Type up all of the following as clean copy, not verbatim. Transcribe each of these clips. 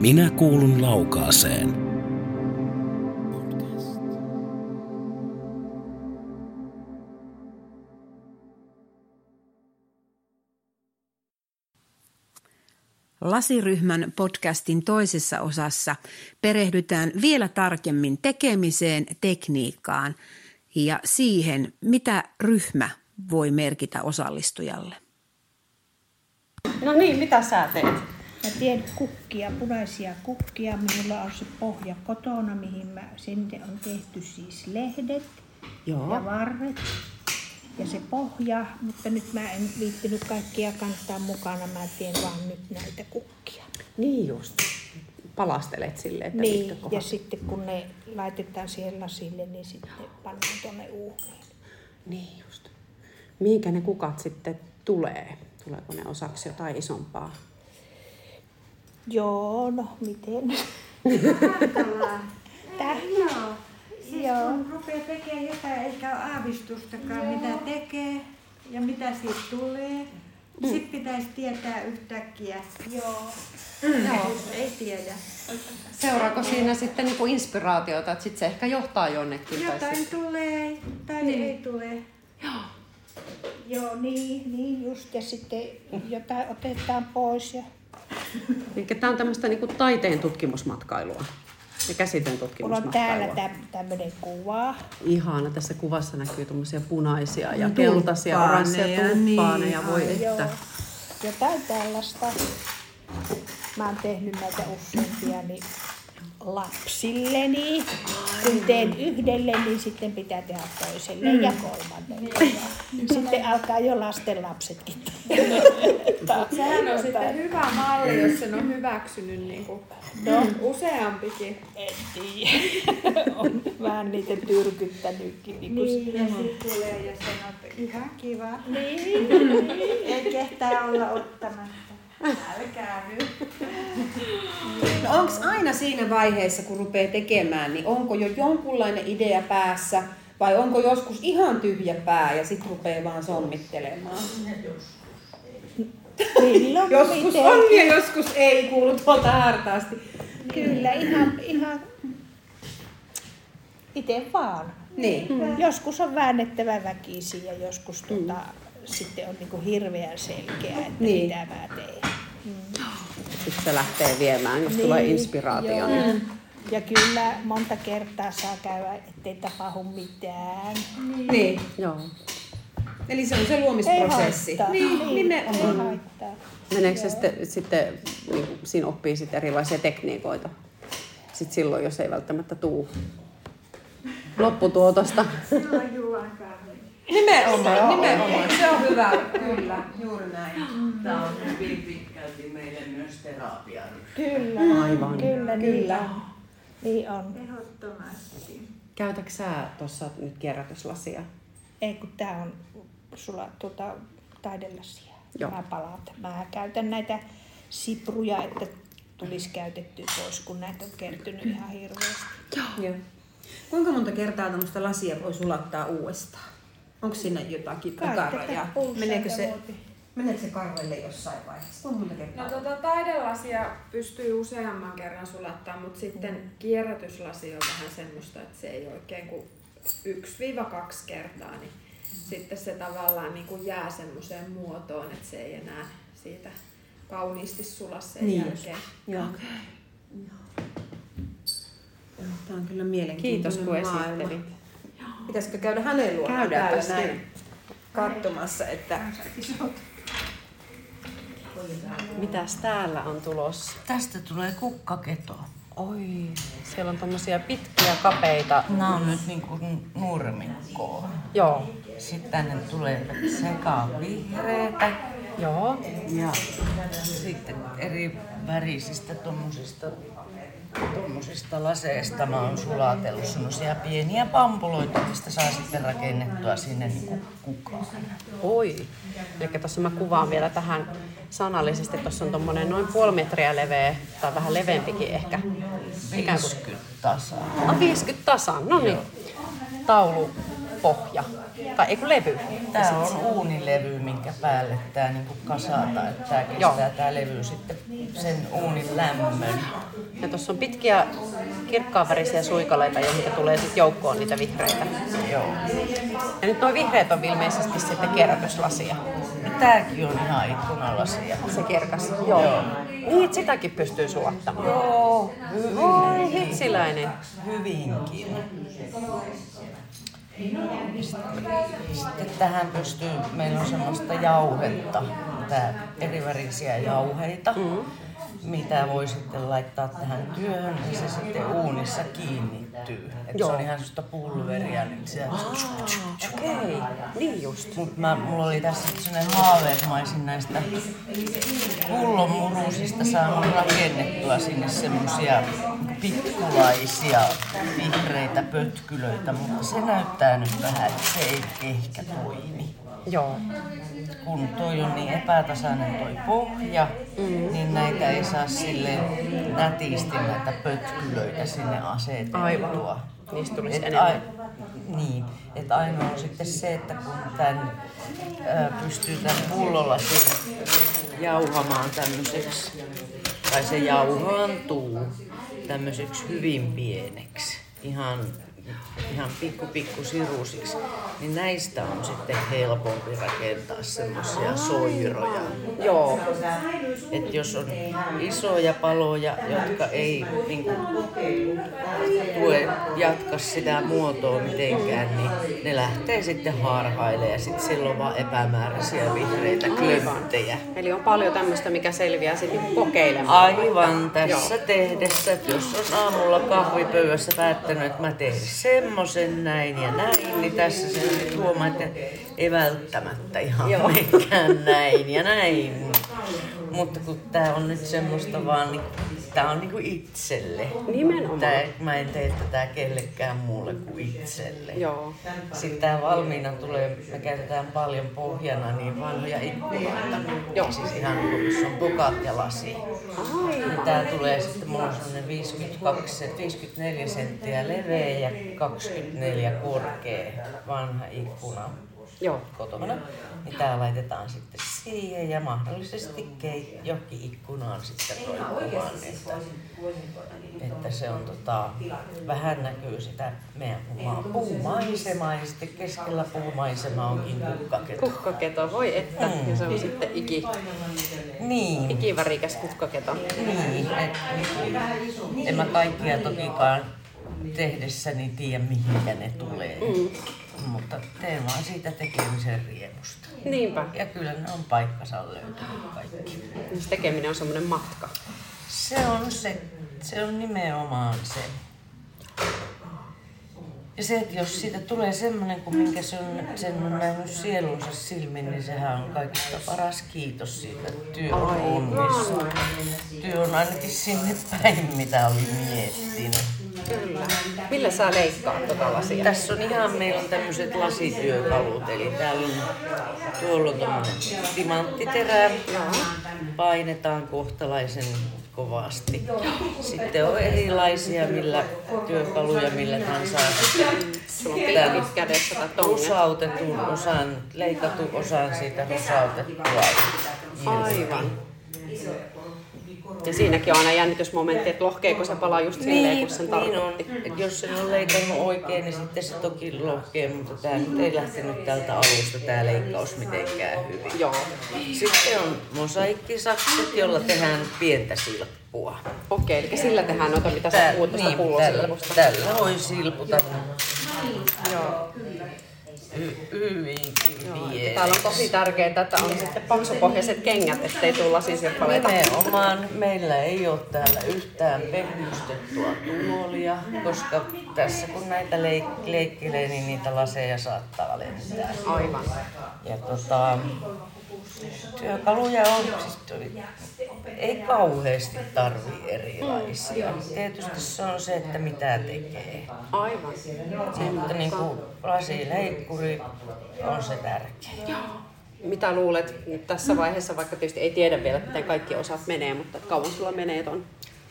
Minä kuulun Laukaaseen. Lasiryhmän podcastin toisessa osassa perehdytään vielä tarkemmin tekemiseen, tekniikkaan ja siihen, mitä ryhmä voi merkitä osallistujalle. No niin, mitä sä teet? Mä teen kukkia, punaisia kukkia. Minulla on se pohja kotona, mihin sinne on tehty siis lehdet. Joo. Ja varret ja se pohja, mutta nyt mä en viittinyt kaikkia kantaa mukana. Mä teen vaan nyt näitä kukkia. Niin just. Palastelet sille, että niin, ja sitten kun ne laitetaan siihen lasille, niin sitten pannaan tuonne uuniin. Niin just. Mihinkä ne kukat sitten tulee? Tuleeko ne osaksi jotain isompaa? Joo, no miten? Mahtavaa. Joo. Siis kun rupeaa tekemään jotain, eikä ole aavistustakaan, mitä tekee ja mitä siitä tulee. Sitten pitäisi tietää yhtäkkiä. Joo. No, ei tiedä. Seuraako siinä sitten niinku inspiraatiota, että sit se ehkä johtaa jonnekin? Jotain tulee tai niin. Ei tule. Joo. Joo, niin just. Ja sitten jotain otetaan pois. Ja... Tämä on tämmöistä niinku taiteen tutkimusmatkailua ja käsitteen tutkimusmatkailua. Mulla on täällä tämmöinen kuva. Ihana. Tässä kuvassa näkyy tuommoisia punaisia ja keltaisia, oranssia tulppaaneja. Niin. Voi joo. Että. Jotain tällaista. Mä oon tehnyt näitä useampia niin lapsilleni. Kun teen yhdelle, niin sitten pitää tehdä toiselle ja kolmannelle. Sitten alkaa jo lasten lapsetkin. Sehän on sitten hyvä malli, jos sen on hyväksynyt niin kuin useampikin. En tiedä. On vähän niitä tyrkyttänytkin. Niin, ja sitten tulee ja sanoo, että ihan kiva. Niin. Ei kehtää olla ottamatta. Älkää nyt. No onko aina siinä vaiheessa, kun rupeaa tekemään, niin onko jo jonkunlainen idea päässä vai onko joskus ihan tyhjä pää ja sitten rupeaa vaan sommittelemaan? Joskus on ja joskus ei, kuulu tuolta hartaasti. Kyllä, ihan itse vaan. Niin. Joskus on väännettävä väkisin ja joskus sitten on niinku hirveän selkeää, että mitä mä teen. Sitten se lähtee viemään, jos tulee inspiraatio. Ja kyllä monta kertaa saa käydä, ettei tapahdu mitään. Niin. Joo. Eli se on se luomisprosessi. Niin, nimenomaan. Meneekö se sitten niin siinä oppii sitten erilaisia tekniikoita? Sitten silloin, jos ei välttämättä tuu lopputuotosta. Nimenomaan. Se on hyvä. Kyllä, juuri näin. Tämä on hyvin pitkälti meille myös terapia. Kyllä, aivan. Kyllä. Niin on. Ehdottomasti. Käytätkö sä tuossa nyt kierrätyslasia? Ei, kun tää on sulla taidelasia. Joo. Mä palaan. Mä käytän näitä sipruja, että tulisi käytettyä pois, kun näitä on kertynyt ihan hirveästi. Joo. Kuinka monta kertaa tämmöistä lasia voi sulattaa uudestaan? Onko siinä jotakin karvoja? Meneekö se karvoille jossain vaiheessa? No taidelasia pystyy useamman kerran sulattamaan, mutta sitten kierrätyslasi on vähän semmoista, että se ei oikein kuin 1-2 kertaa, niin sitten se tavallaan niin kuin jää semmoiseen muotoon, että se ei enää siitä kauniisti sula sen jälkeen. Joo. Tämä on kyllä mielenkiintoinen maailma. Kiitos, kun esittelit. Pitäisikö käydä hänen luonaan? Käydään näin katsomassa, että mitäs täällä on tulossa? Tästä tulee kukkaketo. Oi, siellä on tommosia pitkiä, kapeita. Nämä on nyt niinku nurmikkoa. Joo. Sitten tänne tulee sekaan vihreätä. Joo. Ja sitten eri värisistä tommosista laseista mä oon sulatellut semmosia pieniä pampuloita, mistä saa sitten rakennettua sinne niinku kukaan. Oi! Eli tuossa mä kuvaan vielä tähän sanallisesti. Tuossa on tommonen noin 5 metriä leveä, tai vähän leveämpikin ehkä. 50 tasan. 50 tasan, no niin. Taulupohja. jotain, eikö levy? Tämä on uunilevy, minkä päälle tämä niinku kasataan, että tämä kestää tämä levy sitten sen uunin lämmön. Ja tuossa on pitkiä kirkkaanvärisiä suikaleita, joita tulee sitten joukkoon niitä vihreitä. Joo. Ja nyt nuo vihreät on ilmeisesti sitten kierrätyslasia. Tämäkin on ihan ikkunalasia. Se kirkas, joo. Niin, sitäkin pystyy sulattamaan. Joo, hyvin. Oi, hitsiläinen. Hyvinkin. Sitten tähän pystyy, meillä on semmoista jauhetta, erivärisiä jauheita, mitä voi sitten laittaa tähän työhön, niin se sitten uunissa kiinnittyy. Että se on ihan semmoista pulveria, niin se... Okei, niin just. Mutta mulla oli tässä sellainen haave, että mä olisin näistä pullonmurusista saanut rakennettua sinne semmoisia pikkulaisia vihreitä pötkylöitä, mutta se näyttää nyt vähän, että se ei ehkä toimi. Joo. Kun toi on niin epätasainen toi pohja, niin näitä ei saa silleen nätisti näitä pötkylöitä sinne aseteltua. Aivan. Niistä tulisi enemmän. Niin. Että ainoa on sitten se, että kun tämän pystyy tämän pullolasin jauhamaan tämmöiseksi, tai se jauhaantuu tämmöiseksi hyvin pieneksi, ihan pikku sirusiksi, niin näistä on sitten helpompi rakentaa semmoisia soiroja. Joo. Että jos on isoja paloja, jotka ei niinku jatka sitä muotoa mitenkään, niin ne lähtee sitten harhailemaan ja sitten silloin vaan epämääräisiä vihreitä klöntejä. Eli on paljon tämmöistä, mikä selviää sitten kokeilemaan. Aivan tässä tehdessä, että jos on aamulla kahvipöydässä päättänyt, että mä teen semmoisen näin ja näin, niin tässä se huomaa, että ei välttämättä ihan mikään näin ja näin. Mutta kun tää on nyt semmoista vaan, niin tää on niinku itselle. Nimenomaan. Mä en tee tätä kellekään muulle kuin itselle. Joo. Sitten tää valmiina tulee, me käytetään paljon pohjana niin vanhoja ikkunoita. Joo. Siis ihan kun on tukat ja lasi. Niin tää tulee sitten, mulla on semmonen 54 senttiä leveä ja 24 korkea vanha ikkuna. Joo. Kotona. Niin tää laitetaan sitten siihen ja mahdollisesti johonkin ikkunaan sitten roikkumaan, että se on vähän näkyy sitä meidän puumaisemaa ja sitten keskellä puumaisemaa onkin kukkaketo. Kukkaketo, voi että. Ja se on sitten ikivärikäs kukkaketo. Niin. En mä kaikkia tokikaan tehdessäni tiedä mihinkä ne tulee. Mutta teen vaan siitä tekemisen riemusta. Niinpä. Ja kyllä ne on paikkansa löytänyt kaikki. Se tekeminen on semmoinen matka. Se on nimenomaan se. Ja se, että jos siitä tulee semmoinen, kuin minkä sen on nähnyt sielunsa silmin, niin sehän on kaikista paras kiitos siitä, että työ on onnistunut. Työ on ainakin sinne päin, mitä oli miettinyt. Kyllä. Millä sä leikkaat tota lasia? Tässä on ihan, meillä on tämmöiset lasityökalut, eli tuolla on tommonen timanttiterä, painetaan kohtalaisen kovasti. Sitten on erilaisia työkaluja, millä hän saa rusautetun osan, leikatun osan siitä rusautettua. Aivan. Ja siinäkin on aina jännitysmomentti, että lohkeeko se palaa just silleen, kun sen tarkoitti. Niin jos sen on leikannut oikein, niin sitten se toki lohkee, mutta tää nyt ei lähtenyt tältä alusta tää leikkaus mitenkään hyvin. Joo. Sitten on mosaikkisakset, jolla tehdään pientä silppua. Okei, eli sillä tehdään noita, mitä sä puhut tuosta pullosilpusta. Tällä voi silputa. Joo. Täällä on tosi tärkeää, että on sitten paksupohjaiset kengät, ettei tule lasisirppaleita. Nimenomaan. Meillä ei ole täällä yhtään pehmustettua tuolia, koska tässä kun näitä leikkelee, niin niitä laseja saattaa lentää. Aivan. Ja työkaluja on, siis ei kauheasti tarvitse erilaisia. Tietysti se on se, että mitä tekee. Aivan. Mutta niin kuin lasileikkuri on se tärkeä. Mitä luulet nyt tässä vaiheessa, vaikka tietysti ei tiedä vielä, miten kaikki osat menee, mutta kauan sulla menee ton?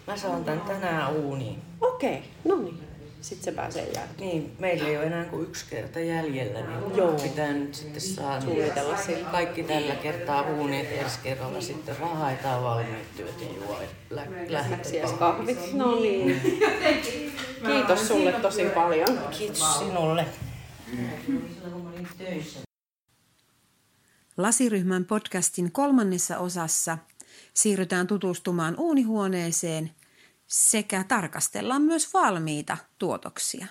Mä saan tän tänään uuniin. Okei, no niin. sitten se pääsee jälkeen. Niin, meillä ei ole enää kuin yksi kerta jäljellä, niin joo, pitää nyt sitten saada kaikki tällä kertaa huuneet ensi kerralla, sitten vaan haetaan valmiit työt ja juolet lähtöpalvelut. No niin. Kiitos sulle tosi paljon. Kiitos sinulle. Lasiryhmän podcastin kolmannessa osassa siirrytään tutustumaan uunihuoneeseen sekä tarkastellaan myös valmiita tuotoksia.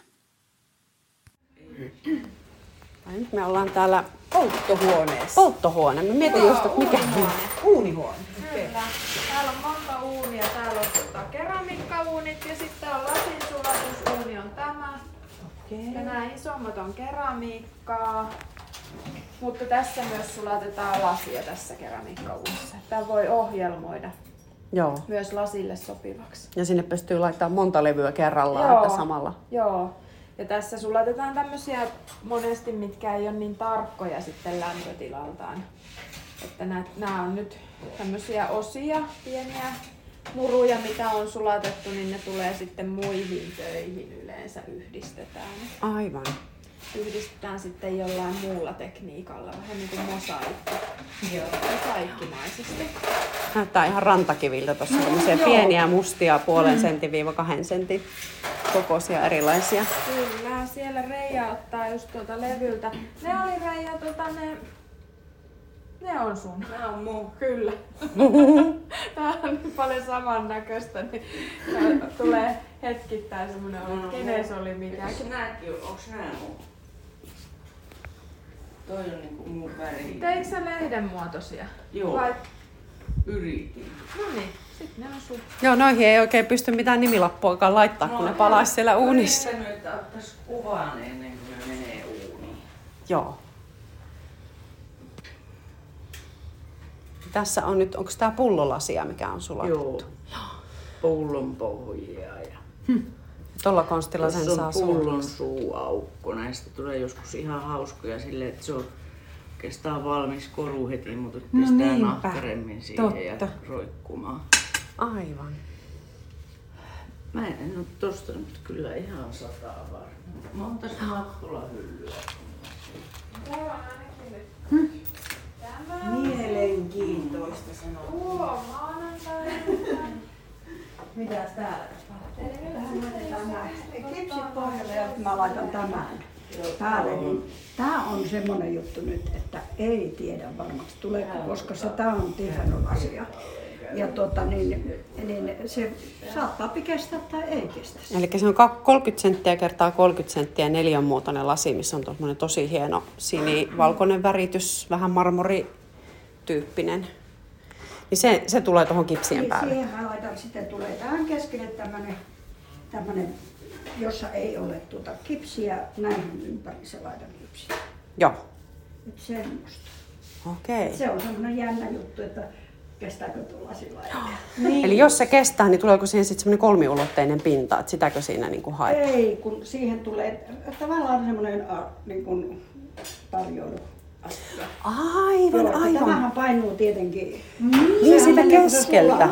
Nyt me ollaan täällä polttohuoneessa. Polttohuone. Mä mietin just, että mikä on uunihuone. Kyllä. Täällä on monta uunia. Täällä on keramiikkauunit ja sitten on lasinsulatusuuni on tämä. Okay. Ja nämä isommat on keramiikkaa. Mutta tässä myös sulatetaan lasia tässä keramiikkauunissa. Tämä voi ohjelmoida. Joo. Myös lasille sopivaksi. Ja sinne pystyy laittamaan monta levyä kerrallaan, joo, että samalla. Joo. Ja tässä sulatetaan tämmöisiä monesti, mitkä ei ole niin tarkkoja sitten lämpötilaltaan. Että nämä on nyt tämmöisiä osia, pieniä muruja, mitä on sulatettu, niin ne tulee sitten muihin töihin yleensä yhdistetään. Aivan. Yhdistetään sitten jollain muulla tekniikalla, vähän niin kuin mosaikki. Joo, mosaikkimaisesti. Näyttää ihan rantakiviltä tuossa, tämmöisiä pieniä mustia, 1,5–2 sentin kokoisia erilaisia. Kyllä, siellä Reija ottaa just tuolta levyltä. Ne oli Reija, ne on sun. Ne on mun, kyllä. Tää on niin paljon samannäköistä, niin tulee hetkittäin semmonen olo, että kenes oli mikäkin. Onks nää mun? Toi on niinku mun väri. Teikö sä lehdenmuotoisia? Joo. Vai? Yritin. Noniin, sit ne on sun. Joo, noihin ei oikein pysty mitään nimilappuakaan laittaa, kun ne palaisi siellä uunissa. Mä yrittänyt, että ottais kuvan ennen kuin ne menee uuniin. Joo. Tässä on nyt, onko tämä pullolasia, mikä on sulatettu? Joo, pullon pohjia. Ja... Tuolla konstilla sen saa sulattua. Pullon suuaukko. Näistä tulee joskus ihan hauskoja silleen, että se on oikeastaan valmis koru heti, mutta pistää nahkaremmin siihen ja roikkumaan. Aivan. Mä en ole tosta nyt kyllä ihan 100% varma. Montas makkulahyllyä. Täällä on ainakin nyt. Mielenkiintoista sanoa. Mitäs täällä tapahtuu? Kipsit pohjalle ja mä laitan tämän päälle. Tää on semmonen juttu nyt, että ei tiedä varmasti tuleeko, koska se tää on tiedon asia. Ja niin se saattaa kestää tai ei kestä. Eli se on 30 cm x 30 cm neliönmuotoinen lasi, missä on tommoinen tosi hieno sinivalkoinen väritys, vähän marmorityyppinen. Niin se tulee tuohon kipsien päälle. Siihen mä laitan, sitten tulee tähän keskelle tämmöinen, jossa ei ole kipsiä, näin ympäri se laitan kipsiä. Joo. Nyt semmoista. Okei. Okay. Se on semmoinen jännä juttu, että kestääkö tuolla sillä lailla? Niin. Eli jos se kestää, niin tuleeko siihen sitten semmoinen kolmiulotteinen pinta, että sitäkö siinä niin kuin haetaan? Ei, kun siihen tulee tavallaan semmoinen niin tarjoilu. Aivan, aivan. Tämähän painuu tietenkin. Niin, sitä keskeltä.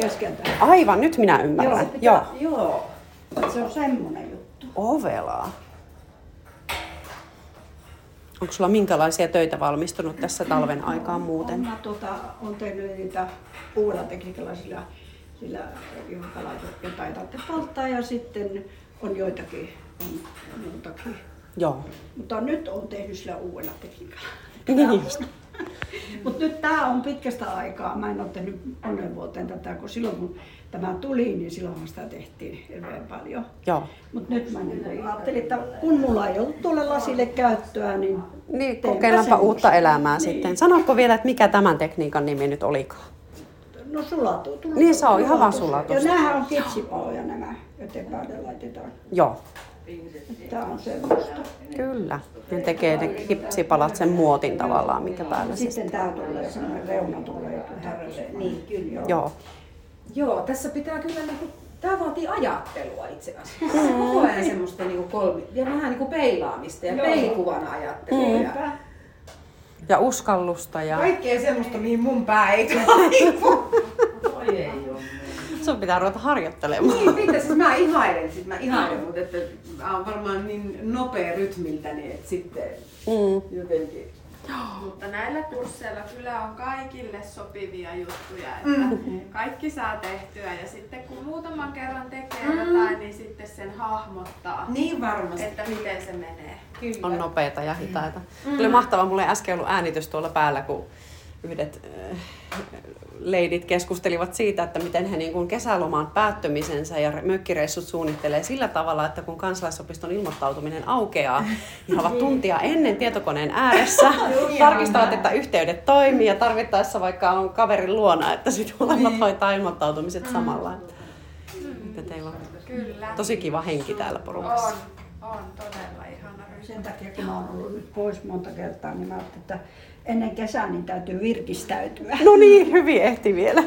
Keskeltä. Aivan, nyt minä ymmärrän. Joo. Se on semmoinen juttu. Ovelaa. Onko sulla minkälaisia töitä valmistunut tässä talven aikaan muuten? Mä olen tehnyt niitä uudella tekniikalla, sillä jotain tarvitsee polttaa ja sitten on joitakin muutakin. Joo. Mutta nyt on tehnyt sillä uudella tekniikalla. Niin just. Mutta nyt tää on pitkästä aikaa. Mä en ole tehnyt 3 vuoteen tätä, kun silloin kun tämä tuli, niin silloinhan sitä tehtiin hirveän paljon. Mutta nyt mä ajattelin, että kun mulla ei ollut tuolle lasille käyttöä, niin kokeillaanpa uutta elämää sitten. Sanotko vielä, että mikä tämän tekniikan nimi nyt olikaan? No sulatus. Niin se on ihan vaan sulatus. Ja näähän on kipsipaloja nämä, joten päälle laitetaan. Joo. Tämä on semmoista. Kyllä. Ne tekee ne kipsipalat sen muotin tavallaan, minkä päällä sitten. Sitten tää tulee semmoinen reuna tulee. Niin, kyllä joo. Joo, tässä pitää kyllä tää vaatii ajattelua itse asiassa. Koko ajan semmoista ja vähän peilaamista ja peilikuvan ajattelua. Ja uskallusta ja... Kaikkea semmoista, mihin mun pää ei tule. Sun pitää ruveta harjoittelemaan. Niin, pitäisi. Mä ihailen, mutta että mä oon varmaan niin nopea rytmiltäni, että sitten jotenkin. Mutta näillä kursseilla kyllä on kaikille sopivia juttuja, että kaikki saa tehtyä ja sitten kun muutaman kerran tekee jotain, niin sitten sen hahmottaa, niin varmasti, että miten se menee. Kyllä. On nopeita ja hitaita. Kyllä mahtavaa, mulla ei äsken ollut äänitys tuolla päällä, kun yhdet leidit keskustelivat siitä, että miten he niin kuin kesälomaan päättymisensä ja mökkireissut suunnittelee sillä tavalla, että kun kansalaisopiston ilmoittautuminen aukeaa, niin ovat tuntia ennen tietokoneen ääressä, tarkistavat, että yhteydet toimii ja tarvittaessa vaikka on kaverin luona, että sitten molemmat hoitaa ilmoittautumiset samalla. Että teillä on tosi kiva henki täällä porukassa. On todella ihana. Sen takia, kun mä oon ollut nyt pois monta kertaa, niin mä ajattelin, että ennen kesää niin täytyy virkistäytyä. No niin, hyvin ehti vielä.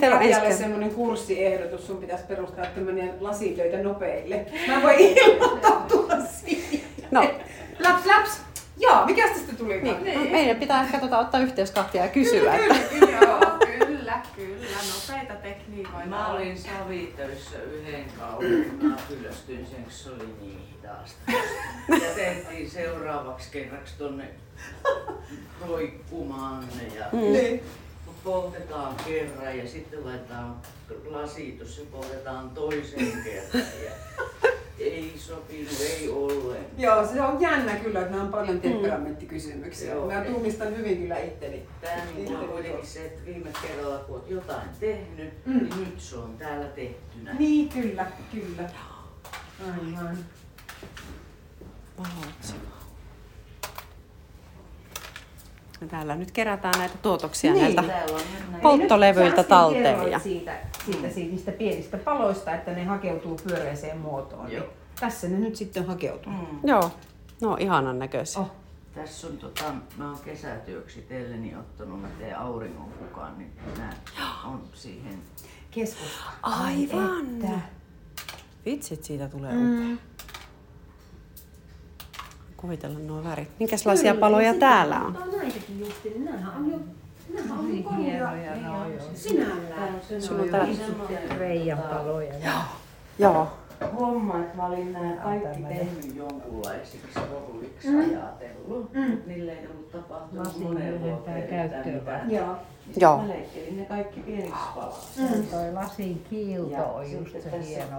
Katjalle semmoinen kurssiehdotus, sun pitäisi perustaa tämmöinen lasitöitä nopeille. Mä voin ilmoittautua siihen. No. Laps. Joo, mikäs tästä tuli? Niin. Meidän pitää ehkä ottaa yhteys Katjaa ja kysyä. Kyllä, nopeita tekniikoita. Mä olin savitöissä yhden kauden, kun mä kyllästyin sen, se oli niin hitaasta. Ja tehtiin seuraavaksi kerraksi tonne roikkumaan ja poltetaan kerran ja sitten laitetaan lasitus ja poltetaan toisen kerran. Ei sopinut, ei ollenkaan. Joo, se on jännä kyllä, että nämä on paljon temperamenttikysymyksiä. Mä tunnistan hyvin kyllä itteni. Tämä on kuitenkin se, että viime kerralla kun olet jotain tehnyt, niin nyt se on täällä tehtynä. Niin, kyllä. Aivan. Täällä nyt kerätään näitä tuotoksia näiltä polttolevyiltä talteen. Ja siitä niistä pienistä paloista, että ne hakeutuu pyöreiseen muotoon. Niin tässä ne nyt sitten hakeutuu. Joo, no ihanan näköisiä. Oh. Tässä on mä oon kesätyöksi teilleni ottanut, mä teen auringon kukaan, niin nää on siihen keskustaan. Aivan! Vitsit, siitä tulee upea. Kuvitella nuo värit. Minkälaisia paloja täällä on? Näitäkin justiin. Nämähän on jo hieroja sinällään. Sulla on täällä reijan paloja. Joo. Homma, että mä olin nää kaikki tehnyt jonkunlaisiksi rooliksi ajatellut. Niille ei ollut tapahtunut moneen vuoteen mitään. Joo. Mä leikkelin ne kaikki pieniksi palaksi. Toi lasin kiilto on just se hieno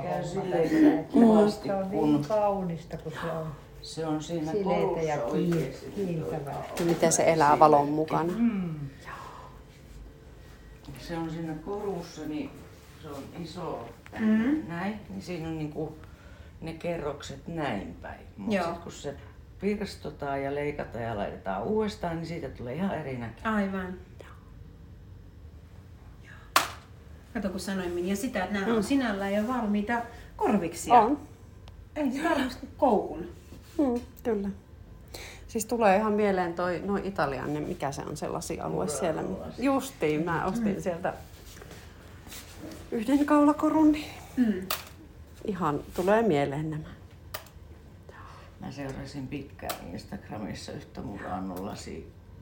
homma. Se on niin kaunista kuin se on. Se on siinä kolossa oikeasti kiiltävää. Miten se elää valon mukana. Se on siinä korussa, niin se on iso näin. Niin siinä on niinku ne kerrokset näin päin. Mutta sitten kun se pirstotaan ja leikataan ja laitetaan uudestaan, niin siitä tulee ihan eri näköinen. Aivan. Kato kun sanoin ja sitä, että nämä on sinällään jo valmiita korviksia. On. Ei se varmasti koukun. Kyllä. Siis tulee ihan mieleen toi italianne, mikä se on se lasialue siellä. Justiin, mä ostin sieltä yhden kaulakorun. Ihan tulee mieleen nämä. Mä seurasin pitkään Instagramissa yhtä murannut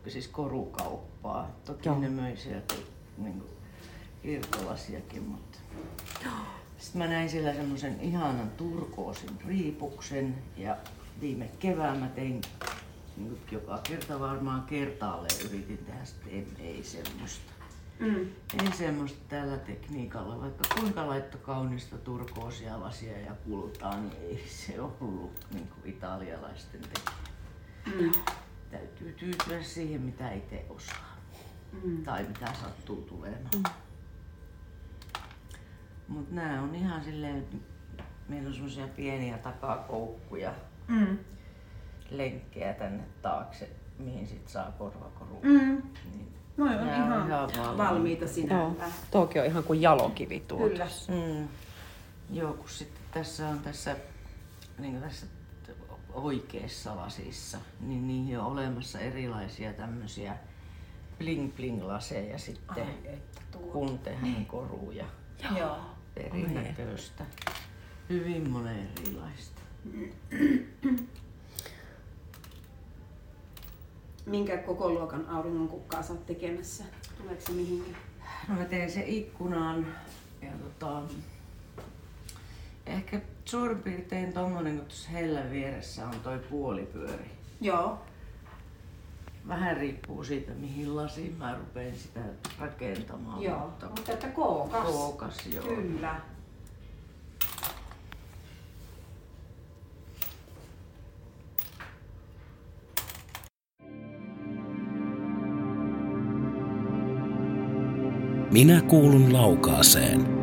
siis korukauppaa. Toki ne möi sieltä niin irtolasiakin, mutta... Sitten mä näin siellä semmoisen ihanan turkoosin riipuksen ja viime kevään mä tein nyt joka kerta varmaan kertaalleen yritin tehdä, ei semmoista. Ei semmoista tällä tekniikalla, vaikka kuinka laittoi kaunista turkoosia, lasia ja kultaa, niin ei se ollut niin kuin italialaisten tekijä. Täytyy tyytyä siihen, mitä itse osaa tai mitä sattuu tulemaan. Mut nää on ihan silleen, meillä on semmosia pieniä takakoukkuja, lenkkejä tänne taakse, mihin sit saa korvakoruun. Niin. No on ihan valmiita sinällään. No, toki on ihan kuin jalokivi tuota. Joo, kun sitten tässä on tässä oikeessa lasissa, niin niihin on olemassa erilaisia tämmösiä bling-bling-laseja sitten, kun tehdään koruja. Joo. Erinäköistä. Hyvin monen erilaista. Minkä koko luokan auringonkukkaa sä oot tekemässä? Tuleeko se mihinkin? No mä teen se ikkunaan Ehkä suurin piirtein tommonen, kun tuossa hellän vieressä on toi puolipyöri. Joo. Vähän riippuu siitä, mihin lasiin mä rupeen sitä rakentamaan. Joo, mutta että kookas. Kookas, joo. Kyllä. Minä kuulun Laukaaseen.